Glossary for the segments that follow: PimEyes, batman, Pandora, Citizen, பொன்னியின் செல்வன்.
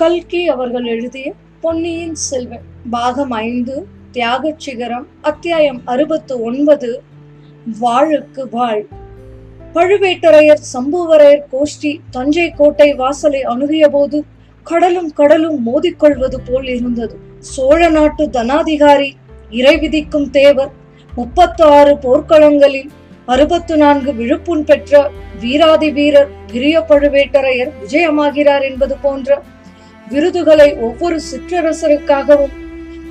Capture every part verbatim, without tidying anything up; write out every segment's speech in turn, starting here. கல்கி அவர்கள் எழுதிய பொன்னியின் செல்வன் பாகம் ஐந்து, தியாக சிகரம், அத்தியாயம் அறுபத்து ஒன்பது, வாழுக்கு வாழ். பழுவேட்டரையர் சம்புவரையர் கோஷ்டி தஞ்சை கோட்டை வாசலை அணுகிய போது கடலும் கடலும் மோதிக்கொள்வது போல் இருந்தது. சோழ நாட்டு தனாதிகாரி இறை விதிக்கும் தேவர் முப்பத்து ஆறு போர்க்களங்களில் அறுபத்து நான்கு விழுப்புண் பெற்ற வீராதி வீரர் பெரிய பழுவேட்டரையர் விஜயமாகிறார் என்பது போன்ற விருதுகளை ஒவ்வொரு சிற்றரசருக்காகவும்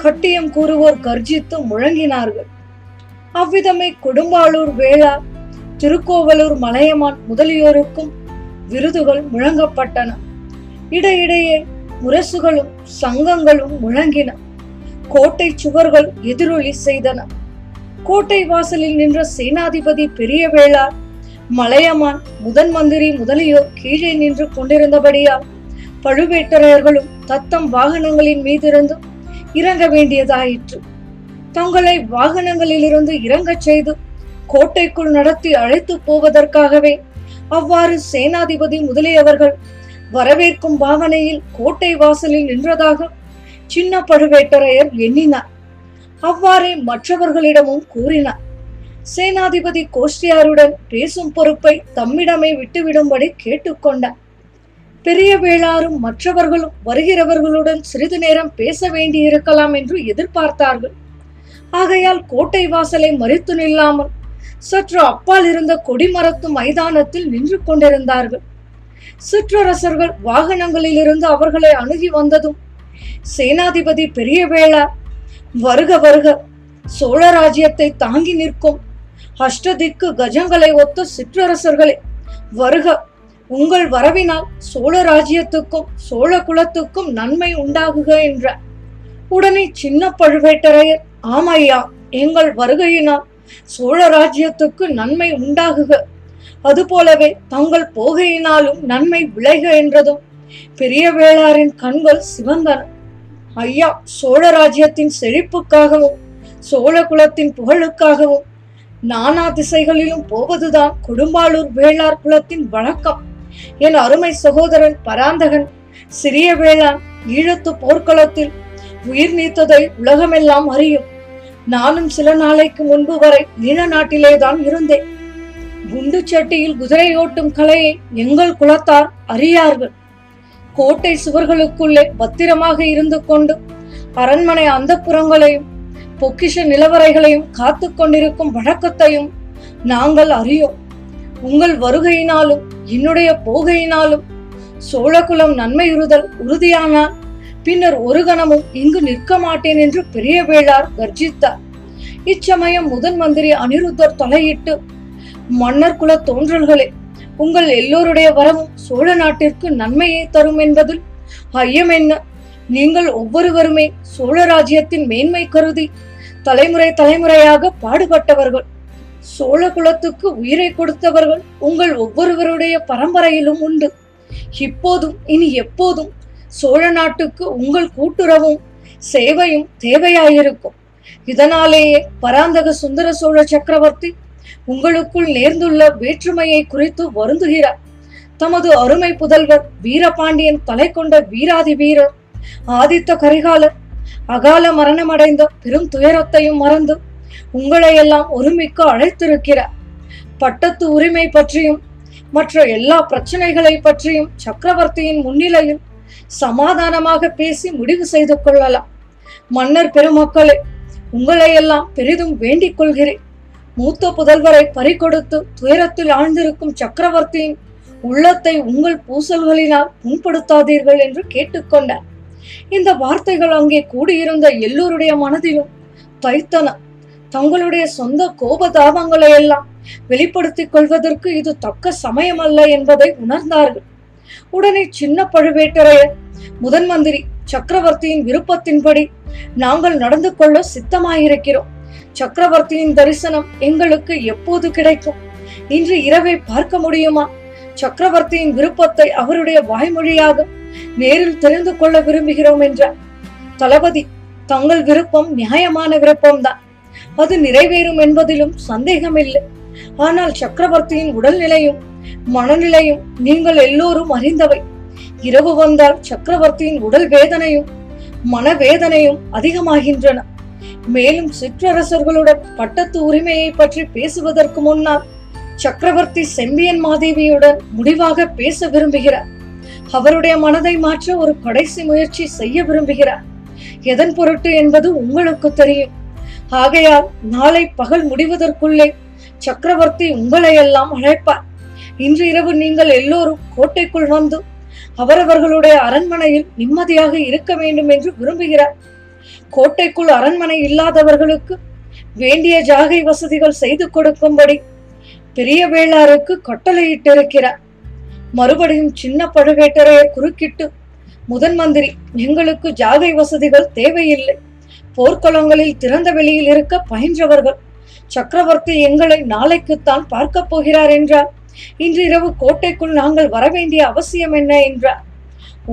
கட்டியம் கூறுவோர் கர்ஜித்து முழங்கினார்கள். அவ்விதமே கொடும்பாளூர் வேளார், திருக்கோவலூர் மலையமான் முதலியோருக்கும் விருதுகள் முழங்கப்பட்டன. இடையிடையே முரசுகளும் சங்கங்களும் முழங்கின. கோட்டை சுவர்கள் எதிரொலி செய்தன. கோட்டை வாசலில் நின்ற சேனாதிபதி பெரிய வேளார், மலையமான், முதன் மந்திரி முதலியோர் கீழே நின்று கொண்டிருந்தபடியால் பழுவேட்டரையர்களும் தத்தம் வாகனங்களின் மீதிருந்து இறங்க வேண்டியதாயிற்று. தங்களை வாகனங்களிலிருந்து இறங்க செய்து கோட்டைக்குள் நடத்தி அழைத்து போவதற்காகவே அவ்வாறு சேனாதிபதி முதலியவர்கள் வரவேற்கும் பாவனையில் கோட்டை வாசலில் நின்றதாக சின்ன பழுவேட்டரையர் எண்ணினார். அவ்வாறே மற்றவர்களிடமும் கூறினார். சேனாதிபதி கோஷ்டியாருடன் பேசும் பொறுப்பை தம்மிடமே விட்டுவிடும்படி கேட்டுக்கொண்டார். பெரிய வேளாரும் மற்றவர்களும் வருகிறவர்களுடன் சிறிது நேரம் பேச வேண்டியிருக்கலாம் என்று எதிர்பார்த்தார்கள். ஆகையால் கோட்டை வாசலை மறித்து நில்லாமல் சற்று அப்பால் இருந்த கொடிமரத்து மைதானத்தில் நின்று கொண்டிருந்தார்கள். சிற்றரசர்கள் வாகனங்களில் இருந்து அவர்களை அணுகி வந்ததும் சேனாதிபதி பெரிய வேளார், வருக வருக, சோழ ராஜ்யத்தை தாங்கி நிற்கும் அஷ்டதிக்கு கஜங்களை ஒத்த சிற்றரசர்களே வருக, உங்கள் வரவினால் சோழ ராஜ்யத்துக்கும் சோழ குலத்துக்கும் நன்மை உண்டாகுக என்றார். உடனே சின்ன பழுவேட்டரையர், ஆமையா, எங்கள் வருகையினால் சோழ ராஜ்யத்துக்கு நன்மை உண்டாகுக, அதுபோலவே தங்கள் போகையினாலும் நன்மை விளைக என்றதும் பெரிய வேளாரின் கண்கள் சிவந்தன. ஐயா, சோழ ராஜ்யத்தின் செழிப்புக்காகவும் சோழ குலத்தின் புகழுக்காகவும் நானா திசைகளிலும் போவதுதான் கொடும்பாளூர் வேளார் குலத்தின் வழக்கம். என் அருமை சகோதரன் பராந்தகன் சிறிய வேளான் ஈழத்து போர்க்களத்தில் உயிர் நீத்ததை உலகமெல்லாம் அறியும். நானும் சில நாளைக்கு முன்பு வரை ஈழ நாட்டிலேதான் இருந்தேன். குண்டு சட்டியில் குதிரையோட்டும் கலையை எங்கள் குலத்தார் அறியார்கள். கோட்டை சுவர்களுக்குள்ளே பத்திரமாக இருந்து கொண்டு அரண்மனை அந்தப்புறங்களையும் பொக்கிஷ நிலவரைகளையும் காத்து கொண்டிருக்கும் வழக்கத்தையும் நாங்கள் அறியோம். உங்கள் வருகையினாலும் என்னுடைய போகையினாலும் சோழகுலம் நன்மையுறுதல் உறுதியானால் பின்னர் ஒரு கணமும் இங்கு நிற்க மாட்டேன் என்று பெரிய வேளார் கர்ஜித்தார். இச்சமயம் முதன் மந்திரி அனிருத்தர் தலையிட்டு, மன்னர் குல தோன்றல்களே, உங்கள் எல்லோருடைய வரவும் சோழ நாட்டிற்கு நன்மையை தரும் என்பதில் ஐயம் என்ன? நீங்கள் ஒவ்வொருவருமே சோழ ராஜ்யத்தின் மேன்மை கருதி தலைமுறை தலைமுறையாக பாடுபட்டவர்கள். சோழ குலத்துக்கு உயிரை கொடுத்தவர்கள் உங்கள் ஒவ்வொருவருடைய பரம்பரையிலும் உண்டு. இப்போதும் இனி எப்போதும் சோழ நாட்டுக்கு உங்கள் கூட்டுறவும் சேவையும் தேவையாயிருக்கும். இதனாலேயே பராந்தக சுந்தர சோழ சக்கரவர்த்தி உங்களுக்குள் நேர்ந்துள்ள வேற்றுமையை குறித்து வருந்துகிறார். தமது அருமை புதல்வர் வீரபாண்டியன் தலை கொண்ட வீராதி வீரர் ஆதித்த கரிகாலர் அகால மரணமடைந்த பெரும் துயரத்தையும் மறந்து உங்களையெல்லாம் ஒருமிக்க அழைத்திருக்கிறார். பட்டத்து உரிமை பற்றியும் மற்ற எல்லா பிரச்சனைகளை பற்றியும் சக்கரவர்த்தியின் முன்னிலையில் சமாதானமாக பேசி முடிவு செய்து கொள்ளலாம். மன்னர் பெருமக்களே, உங்களையெல்லாம் பெரிதும் வேண்டிக் கொள்கிறேன். மூத்த புதல்வரை பறிகொடுத்து துயரத்தில் ஆழ்ந்திருக்கும் சக்கரவர்த்தியின் உள்ளத்தை உங்கள் பூசல்களினால் புண்படுத்தாதீர்கள் என்று கேட்டுக்கொண்டார். இந்த வார்த்தைகள் அங்கே கூடியிருந்த எல்லோருடைய மனதிலும் தைத்தன. தங்களுடைய சொந்த கோபதாபங்களை எல்லாம் வெளிப்படுத்திக் கொள்வதற்கு இது தக்க சமயம் அல்ல என்பதை உணர்ந்தார்கள். உடனே சின்ன பழுவேட்டரையர், முதன் மந்திரி, சக்கரவர்த்தியின் விருப்பத்தின்படி நாங்கள் நடந்து கொள்ள சித்தமாயிருக்கிறோம். சக்கரவர்த்தியின் தரிசனம் எங்களுக்கு எப்போது கிடைக்கும்? இன்று இரவை பார்க்க முடியுமா? சக்கரவர்த்தியின் விருப்பத்தை அவருடைய வாய்மொழியாக நேரில் தெரிந்து கொள்ள விரும்புகிறோம் என்றார். தளபதி, தங்கள் விருப்பம் நியாயமான விருப்பம்தான். அது நிறைவேறும் என்பதிலும் சந்தேகமில்லை. ஆனால் சக்கரவர்த்தியின் உடல்நிலையும் மனநிலையும் நீங்கள் எல்லோரும் அறிந்தவை. இரவு வந்தால் சக்கரவர்த்தியின் உடல் வேதனையும் மனவேதனையும் அதிகமாகின்றன. மேலும் சிற்றரசர்களுடன் பட்டத்து உரிமையை பற்றி பேசுவதற்கு முன்னால் சக்கரவர்த்தி செம்பியன் மாதேவியுடன் முடிவாக பேச விரும்புகிறார். அவருடைய மனதை மாற்ற ஒரு கடைசி முயற்சி செய்ய விரும்புகிறார். எதன் பொருட்டு என்பது உங்களுக்கு தெரியும். ஆகையால் நாளை பகல் முடிவதற்குள்ளே சக்கரவர்த்தி உங்களை எல்லாம் அழைப்பார். இன்று இரவு நீங்கள் எல்லோரும் கோட்டைக்குள் வந்து அவரவர்களுடைய அரண்மனையில் நிம்மதியாக இருக்க வேண்டும் என்று விரும்புகிறார். கோட்டைக்குள் அரண்மனை இல்லாதவர்களுக்கு வேண்டிய ஜாகை வசதிகள் செய்து கொடுக்கும்படி பெரிய வேளாருக்கு கட்டளையிட்டிருக்கிறார். மறுபடியும் சின்ன பழுவேட்டரையை குறுக்கிட்டு, முதன் மந்திரி, எங்களுக்கு ஜாகை வசதிகள் தேவையில்லை. போர்க்களங்களில் திறந்த வெளியில் இருக்க பயின்றவர்கள். சக்கரவர்த்தி எங்களை நாளைக்குத்தான் பார்க்க போகிறார் என்றார். இன்று இரவு கோட்டைக்குள் நாங்கள் வரவேண்டிய அவசியம் என்ன என்றார்.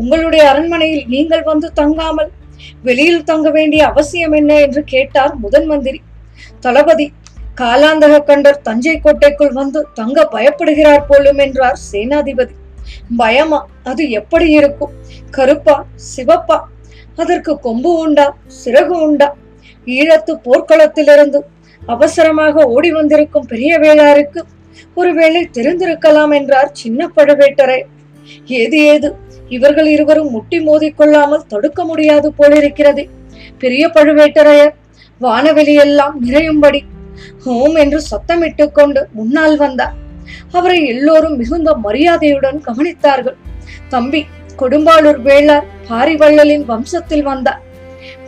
உங்களுடைய அரண்மனையில் நீங்கள் வந்து தங்காமல் வெளியில் தங்க வேண்டிய அவசியம் என்ன என்று கேட்டார் முதன் மந்திரி. தளபதி, காலாந்தக கண்டர் தஞ்சை கோட்டைக்குள் வந்து தங்க பயப்படுகிறார் போலும் என்றார் சேனாதிபதி. பயமா? அது எப்படி இருக்கும்? கருப்பா சிவப்பா? அதற்கு கொம்பு உண்டா சிறகு உண்டா? ஈழத்து போர்க்களத்திலிருந்து அவசரமாக ஓடி வந்திருக்கும் பெரிய வேளாருக்கு ஒருவேளை தெரிந்திருக்கலாம் என்றார் சின்ன பழுவேட்டரை. ஏது ஏது, இவர்கள் இருவரும் முட்டி மோதிக்கொள்ளாமல் தடுக்க முடியாது போலிருக்கிறது. பெரிய பழுவேட்டரையர் வானவெளியெல்லாம் நிறையும்படி ஹோம் என்று சத்தமிட்டு கொண்டு முன்னால் வந்தார். அவரை எல்லோரும் மிகுந்த மரியாதையுடன் கவனித்தார்கள். தம்பி, கொடும்பாளூர் வேளார் பாரிவள்ளலின் வம்சத்தில் வந்தார்.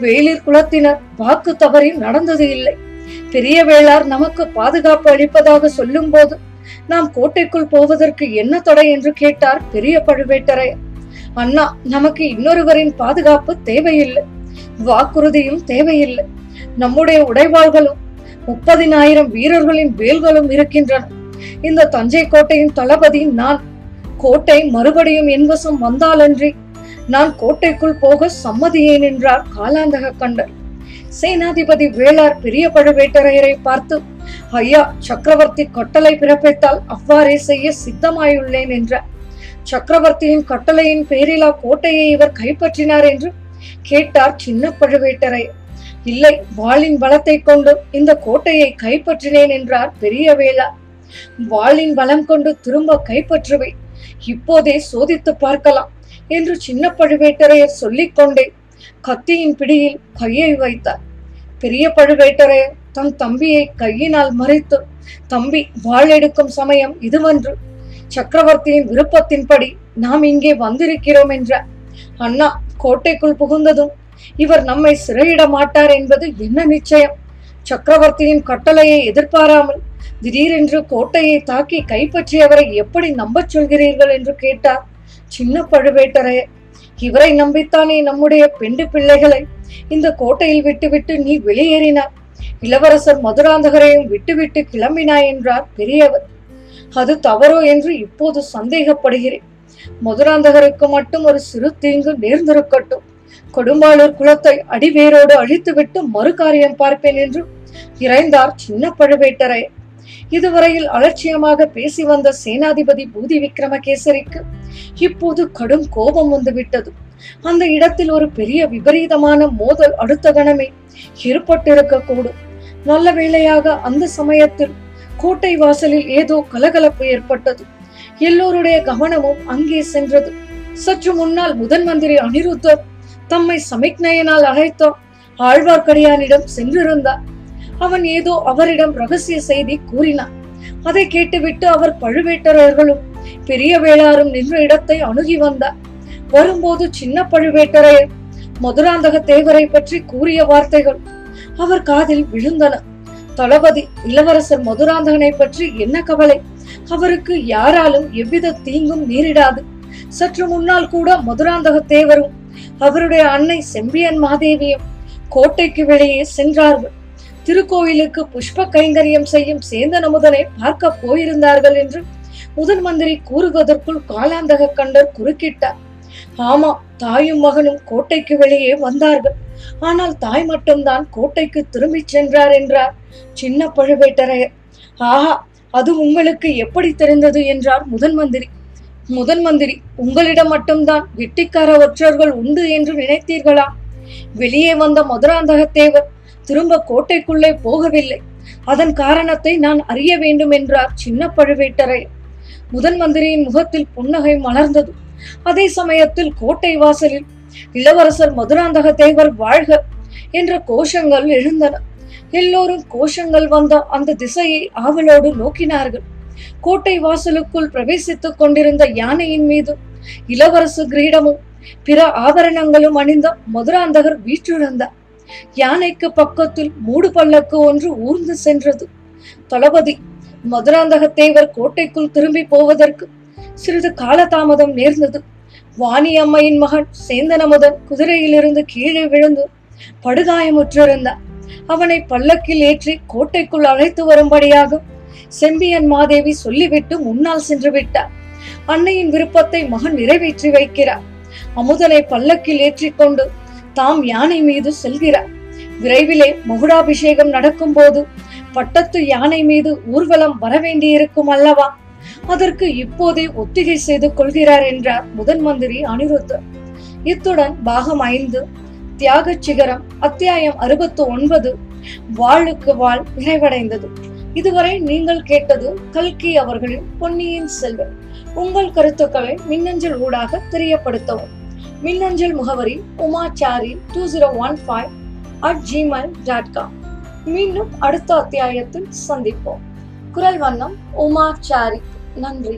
வேளிர் குலத்தினர் வாக்கு தவறி நடந்தது இல்லை. பெரிய வேளார் நமக்கு பாதுகாப்பு அளிப்பதாக சொல்லும் போது நாம் கோட்டைக்குள் போவதற்கு என்ன தடை என்று கேட்டார் பெரிய பழுவேட்டரையர். அண்ணா, நமக்கு இன்னொருவரின் பாதுகாப்பு தேவையில்லை, வாக்குறுதியும் தேவையில்லை. நம்முடைய உடைவாள்களும் முப்பதினாயிரம் வீரர்களின் வேல்களும் இருக்கின்றன. இந்த தஞ்சை கோட்டையின் தளபதி நான். கோட்டை மறுபடியும் என்வசம் வந்தாலன்றி நான் கோட்டைக்குள் போக சம்மதியேன் என்றார் காலாந்தக கண்டர். சேனாதிபதி வேளார் பெரிய பழுவேட்டரையரை பார்த்து, ஐயா, சக்கரவர்த்தி கட்டளை பிறப்பித்தால் அவ்வாறே செய்ய சித்தமாயுள்ளேன் என்றார். சக்கரவர்த்தியின் கட்டளையின் பேரிலா கோட்டையை இவர் கைப்பற்றினார் என்று கேட்டார் சின்ன பழுவேட்டரையர். இல்லை, வாளின் பலத்தை கொண்டு இந்த கோட்டையை கைப்பற்றினேன் என்றார் பெரிய வேளார். வாளின் பலம் கொண்டு திரும்ப கைப்பற்றுவை, இப்போதே சோதித்து பார்க்கலாம் என்று சின்ன பழுவேட்டரையர் சொல்லிக்கொண்டே கத்தியின் பிடியில் கையை வைத்தார். பெரிய பழுவேட்டரையர் தன் தம்பியை கையினால் மறைத்து, தம்பி, வாளெடுக்கும் சமயம் இதுவன்று. சக்கரவர்த்தியின் விருப்பத்தின்படி நாம் இங்கே வந்திருக்கிறோம் என்றார். அண்ணா, கோட்டைக்குள் புகுந்ததும் இவர் நம்மை சிறையிட மாட்டார் என்பது என்ன நிச்சயம்? சக்கரவர்த்தியின் கட்டளையை எதிர்பாராமல் திடீரென்று கோட்டையை தாக்கி கைப்பற்றியவரை எப்படி நம்ப சொல்கிறீர்கள் என்று கேட்டார் சின்ன பழுவேட்டரையர். இவரை நம்பித்தானே நம்முடைய பெண்டு பிள்ளைகளை இந்த கோட்டையில் விட்டுவிட்டு நீ வெளியேறினார், இளவரசர் மதுராந்தகரையும் விட்டுவிட்டு கிளம்பினாய் என்றார் பெரியவர். அது தவறோ என்று இப்போது சந்தேகப்படுகிறேன். மதுராந்தகருக்கு மட்டும் ஒரு சிறு தீங்கு நேர்ந்திருக்கட்டும். கொடும்பாளூர் குலத்தை அடிவேரோடு அழித்துவிட்டு மறு காரியம் பார்ப்பேன் என்று இறைந்தார் சின்ன பழுவேட்டரையர். இதுவரையில் அலட்சியமாக பேசி வந்த சேனாதிபதி பூதி விக்ரமகேசரிக்கு இப்போது கடும் கோபம் வந்துவிட்டது. அந்த இடத்தில் ஒரு பெரிய விபரீதமான மோதல் அடுத்த கணமே ஏற்பட்டிருக்க கூடும். நல்ல வேளையாக அந்த சமயத்தில் கோட்டை வாசலில் ஏதோ கலகலப்பு ஏற்பட்டது. எல்லோருடைய கவனமும் அங்கே சென்றது. சற்று முன்னால் முதன் மந்திரி அனிருத்தர் தம்மை சமிக்ஞையினால் அழைத்த ஆழ்வார்க்கடியானிடம் சென்றிருந்தார். அவன் ஏதோ அவரிடம் ரகசிய செய்தி கூறினான். அதை கேட்டுவிட்டு அவர் பழுவேட்டரையர்களும் பெரிய வேளாரும் நின்ற இடத்தை அணுகி வந்தார். வரும்போது சின்ன பழுவேட்டரையர் மதுராந்தக தேவரை பற்றி கூறிய வார்த்தைகள் அவர் காதில் விழுந்தன. தளபதி, இளவரசர் மதுராந்தகனை பற்றி என்ன கவலை? அவருக்கு யாராலும் எவ்வித தீங்கும் நேரிடாது. சற்று முன்னால் கூட மதுராந்தக தேவரும் அவருடைய அன்னை செம்பியன் மாதேவியும் கோட்டைக்கு வெளியே சென்றார்கள். திருக்கோயிலுக்கு புஷ்ப கைங்கரியம் செய்யும் சேந்தன் அமுதனை பார்க்க போயிருந்தார்கள் என்று முதன் மந்திரி கூறுவதற்குள் காலாந்தக கண்டர் குறுக்கிட்டார். ஆமா, தாயும் மகனும் கோட்டைக்கு வெளியே வந்தார்கள். ஆனால் தாய் மட்டும்தான் கோட்டைக்கு திரும்பி சென்றார் என்றார் சின்ன பழுவேட்டரையர். ஆஹா, அது உங்களுக்கு எப்படி தெரிந்தது என்றார் முதன் மந்திரி. முதன் மந்திரி, உங்களிடம் மட்டும்தான் வெட்டிக்கார ஒற்றர்கள் உண்டு என்று நினைத்தீர்களா? வெளியே வந்த மதுராந்தகத்தேவர் திரும்ப கோட்டைக்குள்ளே போகவில்லை. அதன் காரணத்தை நான் அறிய வேண்டும் என்றார் சின்ன பழுவேட்டரை. முதன் மந்திரியின் முகத்தில் புன்னகை மலர்ந்தது. அதே சமயத்தில் கோட்டை வாசலில் இளவரசர் மதுராந்தகத்தேவர் வாழ்க என்ற கோஷங்கள் எழுந்தன. எல்லோரும் கோஷங்கள் வந்த அந்த திசையை ஆவலோடு நோக்கினார்கள். கோட்டை வாசலுக்குள் பிரவேசித்துக் கொண்டிருந்த யானையின் மீது இளவரசு கிரீடமும் பிற ஆபரணங்களும் அணிந்த மதுராந்தகர் வீற்றிருந்தார். யானைக்கு பக்கத்தில் மூடு பல்லக்கு ஒன்று ஊர்ந்து சென்றது. தளபதி, மதுராந்தகத்தேவர் கோட்டைக்குள் திரும்பி போவதற்கு சிறிது காலதாமதம் நேர்ந்தது. வாணி அம்மையின் மகன் சேந்தனமுதன் குதிரையிலிருந்து கீழே விழுந்து படுகாயமுற்றிருந்தார். அவனை பல்லக்கில் ஏற்றி கோட்டைக்குள் அழைத்து வரும்படியாக செம்பியன் மாதேவி சொல்லிவிட்டு முன்னால் சென்று விட்டார். அன்னையின் விருப்பத்தை மகன் நிறைவேற்றி வைக்கிறார். அமுதனை பல்லக்கில் ஏற்றிக்கொண்டு தாம் யானை மீது செல்கிறார். விரைவிலே மகுடாபிஷேகம் நடக்கும் போது பட்டத்து யானை மீது ஊர்வலம் வரவேண்டியிருக்கும் அல்லவா? அதற்கு இப்போதே ஒத்திகை செய்து கொள்கிறார் என்றார் முதன் மந்திரி அனிருத்தர். இத்துடன் பாகம் ஐந்து தியாக சிகரம் அத்தியாயம் அறுபத்தி ஒன்பது வாளுக்கு வாள் நிறைவடைந்தது. இதுவரை நீங்கள் கேட்டது கல்கி அவர்களின் பொன்னியின் செல்வன். உங்கள் கருத்துக்களை மின்னஞ்சல் ஊடாக தெரியப்படுத்தவும். மின்னஞ்சல் முகவரி Umachari two zero one five at Gmail dot com. மீண்டும் அடுத்த அத்தியாயத்தில் சந்திப்போம். குரல் வண்ணம் உமாச்சாரி. நன்றி.